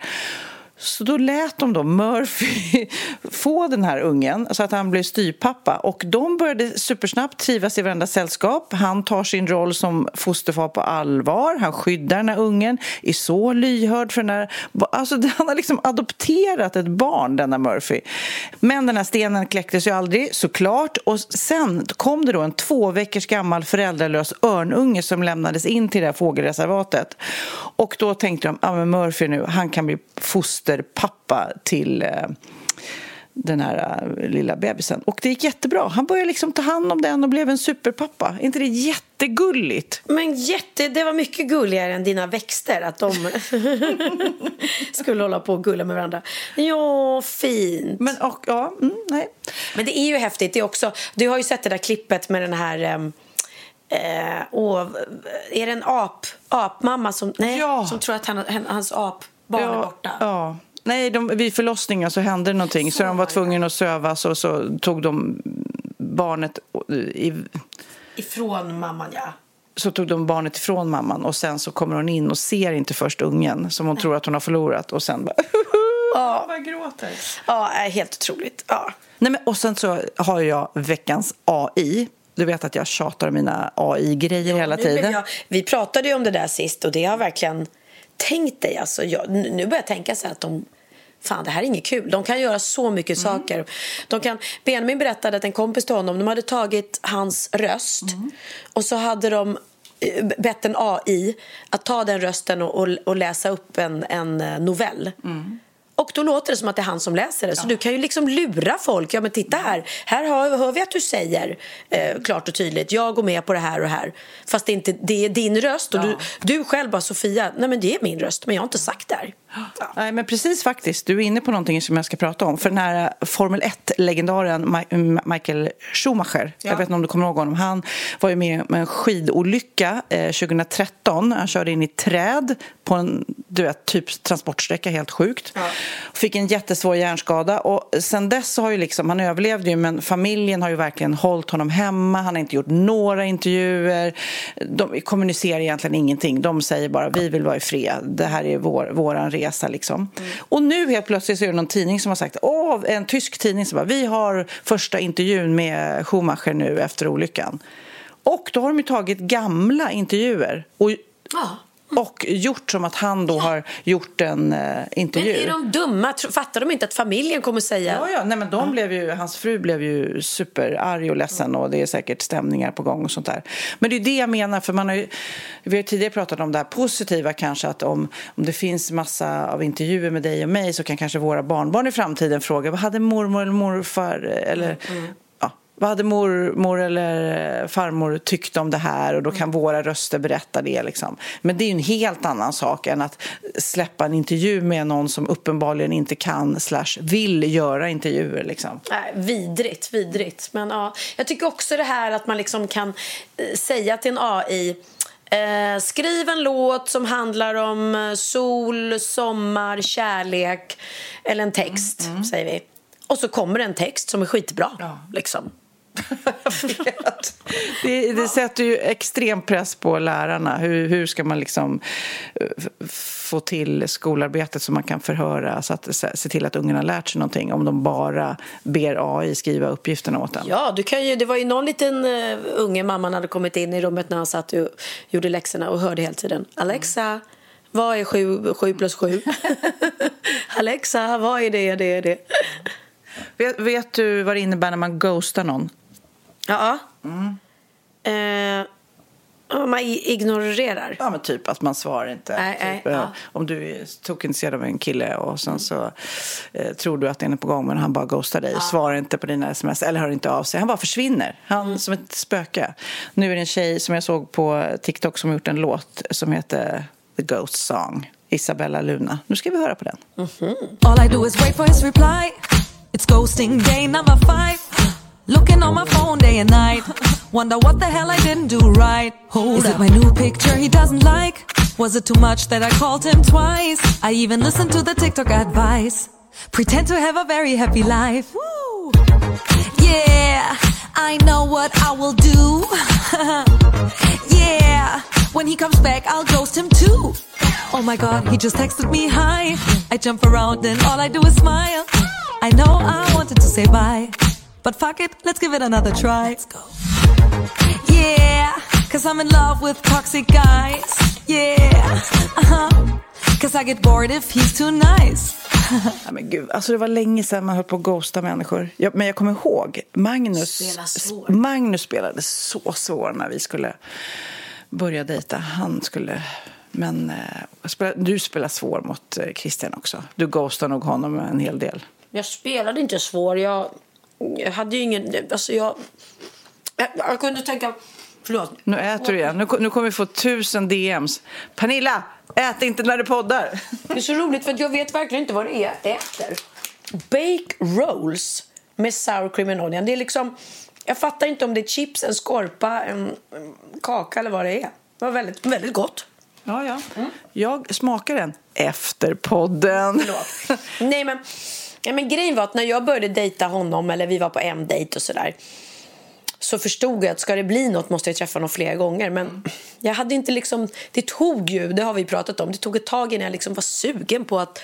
Så då lät de då Murphy få den här ungen så att han blev styrpappa. Och de började supersnabbt trivas i varenda sällskap. Han tar sin roll som fosterfar på allvar. Han skyddar den här ungen. Är så lyhörd för den här... Alltså han har liksom adopterat ett barn, denna Murphy. Men den här stenen kläcktes ju aldrig, såklart. Och sen kom det då en 2 veckors gammal föräldralös örnunge som lämnades in till det här fågelreservatet. Och då tänkte de, men Murphy nu, han kan bli fosterpappa till den här lilla bebisen. Och det gick jättebra. Han började liksom ta hand om den och blev en superpappa. Inte det jättegulligt? Men det var mycket gulligare än dina växter. Att de skulle hålla på och gulla med varandra. Ja, fint. Men, nej. Men det är ju häftigt. Det är också, du har ju sett det där klippet med den här... är det en apmamma som tror att hans ap... barn är borta. Ja. Nej, vid förlossningen så hände någonting. Så de var tvungna att sövas och så tog de barnet ifrån mamman, ja. Så tog de barnet ifrån mamman och sen så kommer hon in och ser inte först ungen som hon tror att hon har förlorat och sen bara... Ja, vad gråter. Ja, helt otroligt. Ja. Nej, men och sen så har jag veckans AI. Du vet att jag tjatar om mina AI-grejer hela tiden. Vi pratade ju om det där sist och det har verkligen... Tänk dig, alltså, nu börjar jag tänka så här att det här är inget kul. De kan göra så mycket saker. Benjamin berättade att en kompis till honom, de hade tagit hans röst och så hade de bett en AI att ta den rösten och läsa upp en novell. Och då låter det som att det är han som läser det. Så du kan ju liksom lura folk. Ja, men titta här. Här hör vi att du säger klart och tydligt. Jag går med på det här och här. Fast det är din röst. Och du själv bara, Sofia. Nej, men det är min röst. Men jag har inte sagt det här. Ja. Nej, men precis faktiskt. Du är inne på någonting som jag ska prata om. För den här Formel 1-legendaren Michael Schumacher. Ja. Jag vet inte om du kommer ihåg honom. Han var ju med om en skidolycka 2013. Han körde in i träd på en transportsträcka. Helt sjukt. Ja. Fick en jättesvår hjärnskada. Och sen dess har ju liksom, han överlevde ju, men familjen har ju verkligen hållit honom hemma. Han har inte gjort några intervjuer. De kommunicerar egentligen ingenting. De säger bara, vi vill vara i fred. Det här är våran resa liksom. Och nu helt plötsligt så är det någon tidning som har sagt, en tysk tidning som bara, vi har första intervjun med Schumacher nu efter olyckan. Och då har de ju tagit gamla intervjuer och gjort som att han då har gjort en intervju. Men är de dumma? Fattar de inte att familjen kommer säga... Ja. Nej, men hans fru blev ju superarg och ledsen och det är säkert stämningar på gång och sånt där. Men det är det jag menar, för vi har ju tidigare pratat om det här positiva kanske, att om det finns massa av intervjuer med dig och mig så kan kanske våra barnbarn i framtiden fråga, vad hade mormor eller morfar eller... Vad hade mormor eller farmor tyckt om det här? Och då kan våra röster berätta det liksom. Men det är ju en helt annan sak än att släppa en intervju med någon som uppenbarligen inte kan / vill göra intervjuer liksom. Nej, vidrigt. Men ja, jag tycker också det här att man liksom kan säga till en AI, skriv en låt som handlar om sol, sommar, kärlek, eller en text, säger vi. Och så kommer en text som är skitbra, liksom. Det sätter ju extrem press på lärarna. Hur ska man liksom få till skolarbetet så man kan förhöra, så att se till att ungarna lärt sig någonting, om de bara ber AI skriva uppgifterna åt en? Ja, du kan ju, det var ju någon liten unge mamman hade kommit in i rummet när han satt och gjorde läxorna och hörde hela tiden: Alexa, vad är 7 + 7? Alexa, vad är det? Vet du vad det innebär när man ghostar någon? Ja. Man ignorerar. Ja, men typ att man svarar inte. Om du tog intresserad av en kille och sen så tror du att den är på gång, men han bara ghostar dig. Svarar inte på dina sms eller hör inte av sig. Han bara försvinner. Han som ett spöke. Nu är det en tjej som jag såg på TikTok som har gjort en låt som heter The Ghost Song. Isabella Luna. Nu ska vi höra på den. All I do is wait for his reply. It's ghosting day number 5. Looking on my phone day and night. Wonder what the hell I didn't do right. Hold up. Is it my new picture he doesn't like? Was it too much that I called him twice? I even listened to the TikTok advice. Pretend to have a very happy life. Woo. Yeah, I know what I will do. Yeah, when he comes back I'll ghost him too. Oh my god, he just texted me hi. I jump around and all I do is smile. I know I wanted to say bye, but fuck it, let's give it another try. Let's go. Yeah, cause I'm in love with toxic guys. Yeah, cause I get bored if he's too nice. Ja, men gud, alltså det var länge sedan man höll på att ghosta människor. Men jag kommer ihåg, Magnus spelade så svår när vi skulle börja dejta. Han skulle... Men du spelar svår mot Christian också. Du ghostar nog honom en hel del. Jag spelade inte svår. Jag hade ju ingen... Alltså jag kunde tänka... Förlåt. Nu äter du igen. Nu kommer vi få 1000 DMs. Pernilla, ät inte när du poddar. Det är så roligt för att jag vet verkligen inte vad det är jag äter. Bake rolls med sour cream and onion. Det är liksom... Jag fattar inte om det är chips, en skorpa, en kaka eller vad det är. Det var väldigt, väldigt gott. Ja. Jag smakar den efter podden. Nej men grejen var att när jag började dejta honom, eller vi var på en dejt och sådär, så förstod jag att ska det bli något måste jag träffa honom flera gånger. Men jag hade inte liksom, det tog ju, det har vi pratat om, det tog ett tag innan jag liksom var sugen på att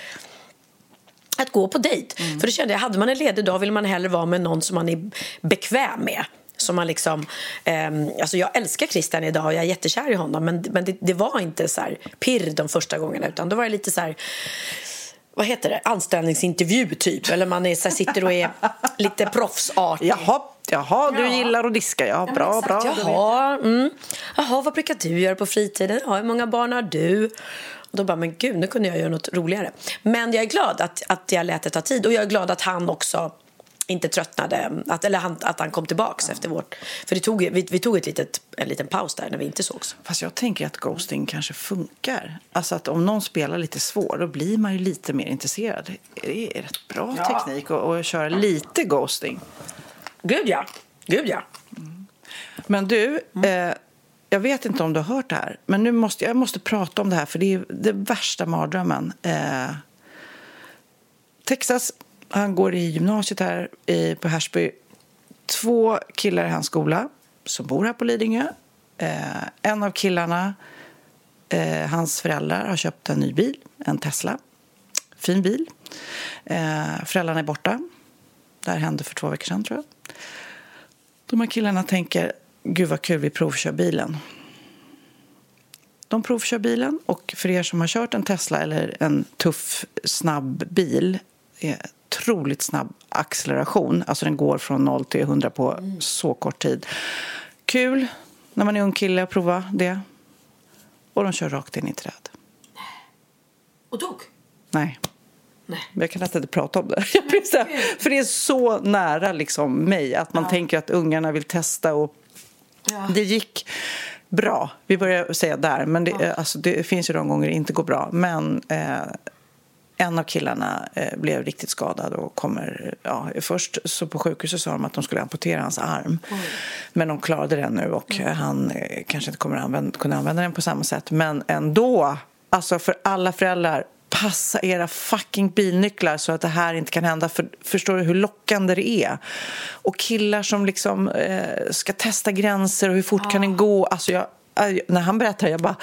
gå på dejt. För då kände jag, hade man en ledig dag vill man hellre vara med någon som man är bekväm med. Som man liksom, alltså jag älskar Christian idag och jag är jättekär i honom. Men det var inte så här pirr de första gångerna, utan då var det lite så här, vad heter det? Anställningsintervju typ. Eller man är, så här, sitter och är lite proffsartig. Jaha, du gillar att diska. Ja, bra. Jaha, vad brukar du göra på fritiden? Ja, hur många barn har du? Och då bara, men gud, nu kunde jag göra något roligare. Men jag är glad att jag lät det ta tid. Och jag är glad att han också... inte tröttnade, att han kom tillbaks efter vårt, för det tog, vi tog en liten paus där när vi inte sågs. Fast jag tänker att ghosting kanske funkar, alltså att om någon spelar lite svår då blir man ju lite mer intresserad. Det är rätt bra teknik att köra lite ghosting. Gud ja. Men du, jag vet inte om du har hört det här, men nu måste jag prata om det här, för det är det värsta mardrömmen. Texas. Han går i gymnasiet här på Härsby. 2 killar i hans skola som bor här på Lidingö. En av killarna, hans föräldrar har köpt en ny bil. En Tesla. Fin bil. Föräldrarna är borta. Det här hände för 2 veckor sedan, tror jag. De här killarna tänker, gud vad kul, vi provkör bilen. De provkör bilen. Och för er som har kört en Tesla eller en tuff, snabb bil, otroligt snabb acceleration. Alltså den går från 0 till 100 på så kort tid. Kul när man är ung kille att prova det. Och de kör rakt in i träd. Och dog? Nej. Nej. Jag kan nästan inte prata om det. För det är så nära liksom mig att man tänker att ungarna vill testa och det gick bra. Vi börjar säga där, men det finns ju de gånger det inte går bra. Men en av killarna blev riktigt skadad och kommer, först så på sjukhuset sa de att de skulle amputera hans arm. Oj. Men de klarade den nu och han kanske inte kommer kunna använda den på samma sätt. Men ändå, alltså för alla föräldrar, passa era fucking bilnycklar så att det här inte kan hända. För, förstår du hur lockande det är? Och killar som liksom ska testa gränser och hur fort kan den gå? Alltså när han berättar, jag bara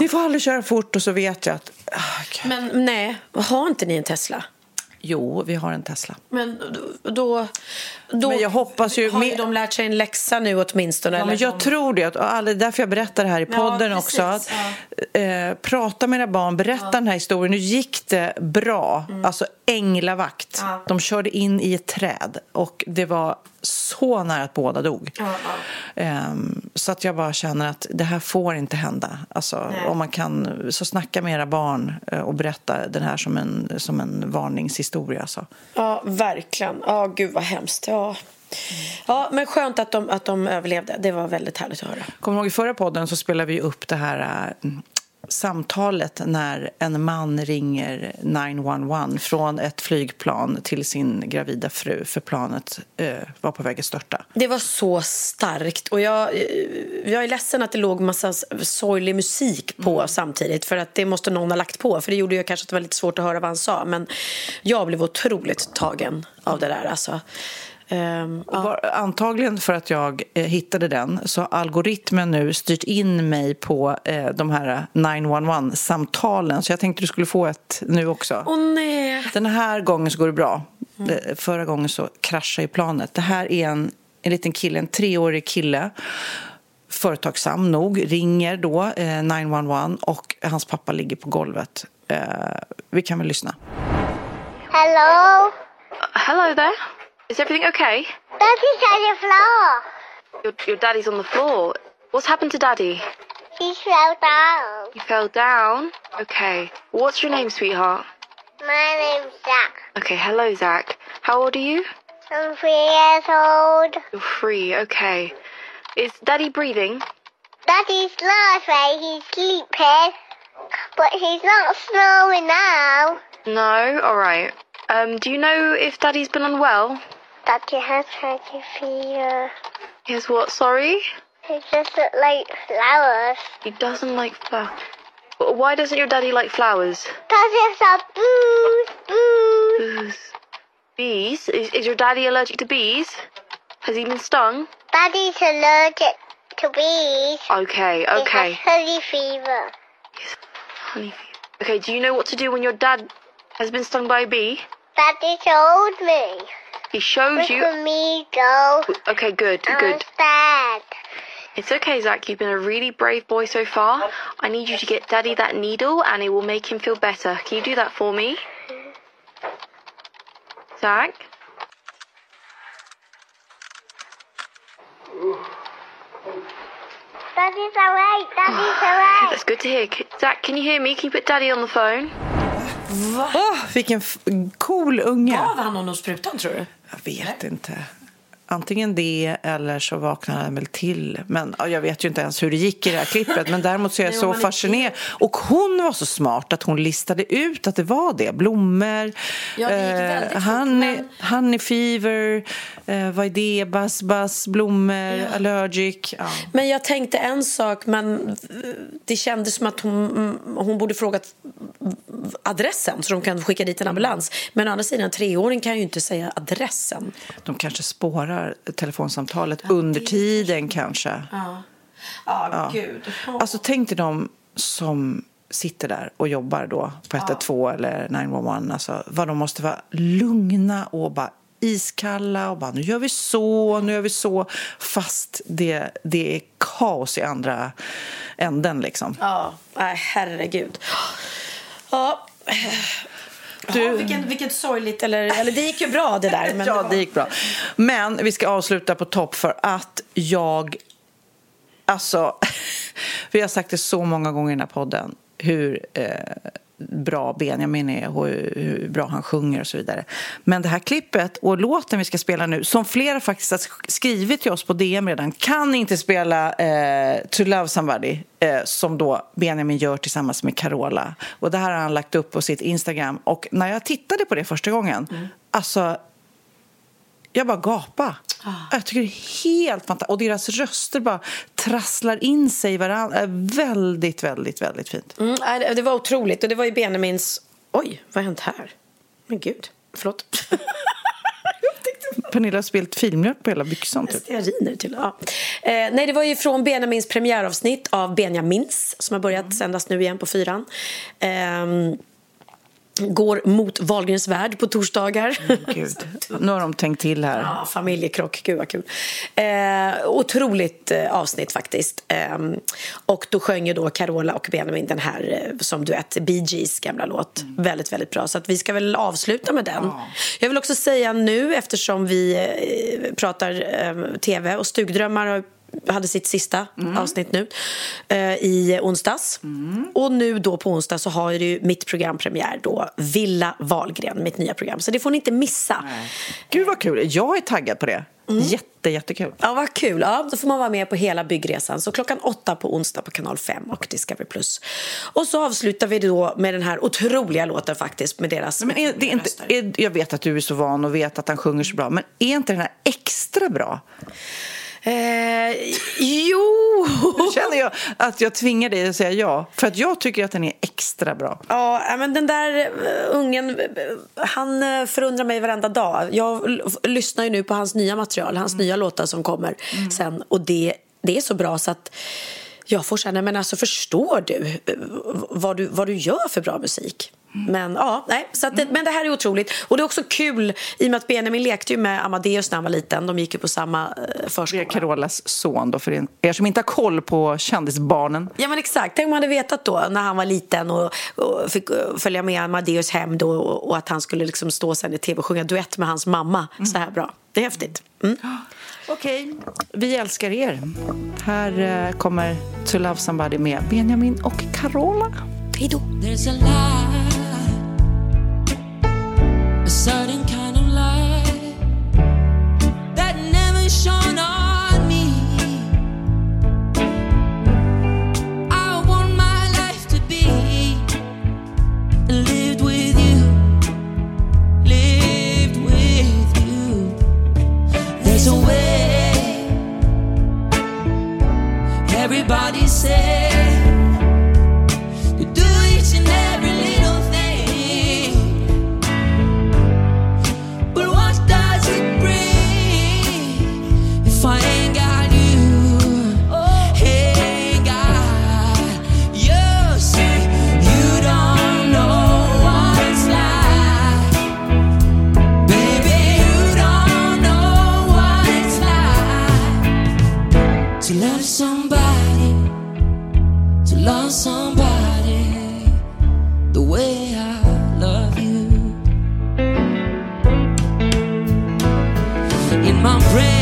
ni får aldrig köra fort. Och så vet jag att men nej, har inte ni en Tesla? Jo, vi har en Tesla. Men då men jag hoppas ju har ju de lärt sig en läxa nu åtminstone. Ja, eller men jag tror det. Det är därför jag berättar det här i podden också. Att, prata med era barn, berätta den här historien. Nu gick det bra. Mm. Alltså änglavakt. Ja. De körde in i ett träd. Och det var så nära att båda dog. Ja, ja. Så att jag bara känner att det här får inte hända. Alltså, om man kan så snacka med era barn och berätta den här som en varningshistoria. Alltså. Ja, verkligen. Ja, gud vad hemskt. Ja, men skönt att de överlevde. Det var väldigt härligt att höra. Kommer du ihåg i förra podden så spelade vi upp det här samtalet när en man ringer 911 från ett flygplan till sin gravida fru för planet var på väg att störta. Det var så starkt och jag är ledsen att det låg massa sorglig musik på samtidigt för att det måste någon ha lagt på, för det gjorde ju kanske att det var lite svårt att höra vad han sa, men jag blev otroligt tagen av det där alltså. Antagligen för att jag hittade den så algoritmen nu styrt in mig på de här 911-samtalen, så jag tänkte du skulle få ett nu också. Nej. Den här gången så går det bra. Förra gången så kraschade ju planet. Det här är en liten kille, en 3-årig kille, företagsam nog, ringer då 911 och hans pappa ligger på golvet. Vi kan väl lyssna. Hello. Hello there. Is everything okay? Daddy's on the floor. Your daddy's on the floor. What's happened to daddy? He fell down. He fell down? Okay. What's your name, sweetheart? My name's Zach. Okay, hello, Zach. How old are you? I'm 3 years old. You're 3, okay. Is daddy breathing? Daddy's not right, he's sleeping. But he's not snoring now. No? All right. Do you know if daddy's been unwell? Daddy has turkey fever. He has what, sorry? He doesn't like flowers. He doesn't like flowers. Why doesn't your daddy like flowers? Daddy's a booze. Bees? Is your daddy allergic to bees? Has he been stung? Daddy's allergic to bees. Okay. He has honey fever. Okay, do you know what to do when your dad has been stung by a bee? Daddy showed me. He showed you? Look at me, though. Okay, good. I'm sad. It's okay, Zach. You've been a really brave boy so far. I need you to get Daddy that needle, and it will make him feel better. Can you do that for me? Zach? Daddy's alright. Daddy's alright. That's good to hear. Zach, can you hear me? Can you put Daddy on the phone? Vilken cool unge. Gav han honom sprutan, tror du? Jag vet inte. Antingen det eller så vaknade han väl till. Men jag vet ju inte ens hur det gick i det här klippet. Men däremot så är jag så fascinerad. Och hon var så smart att hon listade ut att det var det. Blommor, honey fever, vad är det? Bass, blommor, allergic. Ja. Men jag tänkte en sak, men det kändes som att hon borde frågat adressen så de kan skicka dit en ambulans. Men å andra sidan, 3-åringen kan ju inte säga adressen. De kanske spårar telefonsamtalet under tiden kanske. Gud. Alltså tänk till dem som sitter där och jobbar då på 112 eller 911, alltså vad de måste vara lugna och bara iskalla och bara nu gör vi så, fast det är kaos i andra änden liksom. Ja, herregud. Ja. Vilket sorgligt, eller det gick ju bra det där, men det gick bra. Men vi ska avsluta på topp för att vi har sagt det så många gånger i den här podden hur bra Benjamin är och hur bra han sjunger och så vidare. Men det här klippet och låten vi ska spela nu, som flera faktiskt har skrivit till oss på DM redan, kan inte spela To Love Somebody, som då Benjamin gör tillsammans med Carola. Och det här har han lagt upp på sitt Instagram. Och när jag tittade på det första gången, alltså, jag bara gapade. Jag tycker det är helt fantastiskt. Och deras röster bara trasslar in sig i varandra. Väldigt, väldigt, väldigt fint. Det var otroligt. Och det var ju Benjamins... Oj, vad har hänt här? Men gud, förlåt. Pernilla har spilt filmjölk på hela byxan typ. Ja. Nej, det var ju från Benjamins premiäravsnitt av Benjamins, som har börjat sändas nu igen på 4:an. Går mot Wahlgrens värld på torsdagar. Gud. Nu har de tänkt till här. Ja, familjekrock, gud vad kul. Otroligt avsnitt faktiskt. Och då sjöng ju då Carola och Benjamin den här som duett, Bee Gees gamla låt. Väldigt, väldigt bra. Så att vi ska väl avsluta med den. Ja. Jag vill också säga nu, eftersom vi pratar tv och Stugdrömmar hade sitt sista avsnitt nu i onsdags. Och nu då på onsdag så har ju mitt program premiär då, Villa Wahlgren, mitt nya program. Så det får ni inte missa. Nej. Gud vad kul, jag är taggad på det. Jättekul. Ja, vad kul. Ja, då får man vara med på hela byggresan. Så 20:00 på onsdag på kanal 5 och Discovery+. Och så avslutar vi då med den här otroliga låten faktiskt, med deras... Men är det inte, jag vet att du är så van och vet att han sjunger så bra, men är inte den här extra bra? Jo. Nu känner jag att jag tvingar dig att säga ja, för att jag tycker att den är extra bra. Ja, men den där ungen, han förundrar mig varenda dag. Jag lyssnar ju nu på hans nya material, hans nya låtar som kommer sen. Och det är så bra så att jag får känna, men alltså förstår du vad du gör för bra musik? Men ja, nej, så att det, men det här är otroligt. Och det är också kul i och med att Benjamin lekte ju med Amadeus när han var liten. De gick ju på samma förskola. Det är Carolas son då, för er som inte har koll på kändisbarnen. Ja, men exakt, tänk om man hade vetat då när han var liten och fick följa med Amadeus hem då, och att han skulle liksom stå sen i tv och sjunga duett med hans mamma så här bra. Det är häftigt. Okej, vi älskar er. Här kommer To Love Somebody med Benjamin och Carola. Hej då. A certain kind of light that never shone on me. I want my life to be lived with you, lived with you. There's a way, everybody say, to do each and every little thing. I ain't got you, ain't got you. See, you don't know what it's like. Baby, you don't know what it's like to love somebody, to love somebody the way I love you. In my brain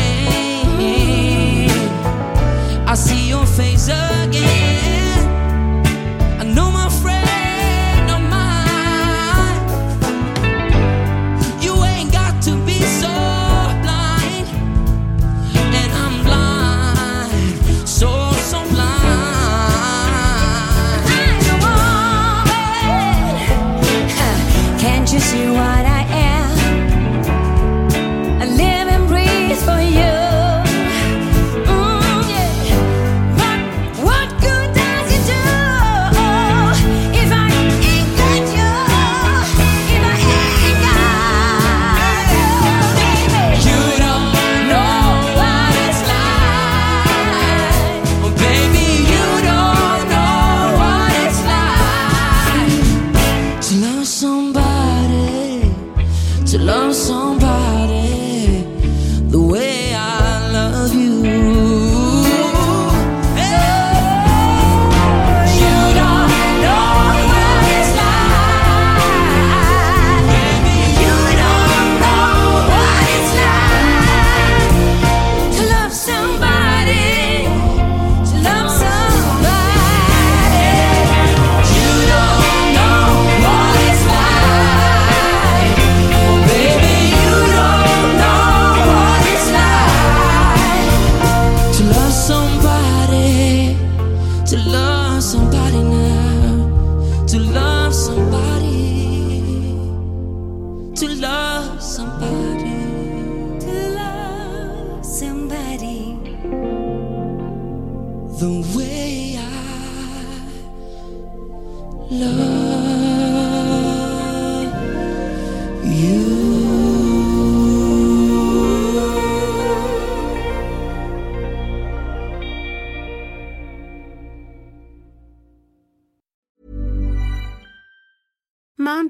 I see your face again. I know my friend of mine. You ain't got to be so blind, and I'm blind, so blind. I'm a woman. Can't you see what I am? I live and breathe for you. the way I love you. Mom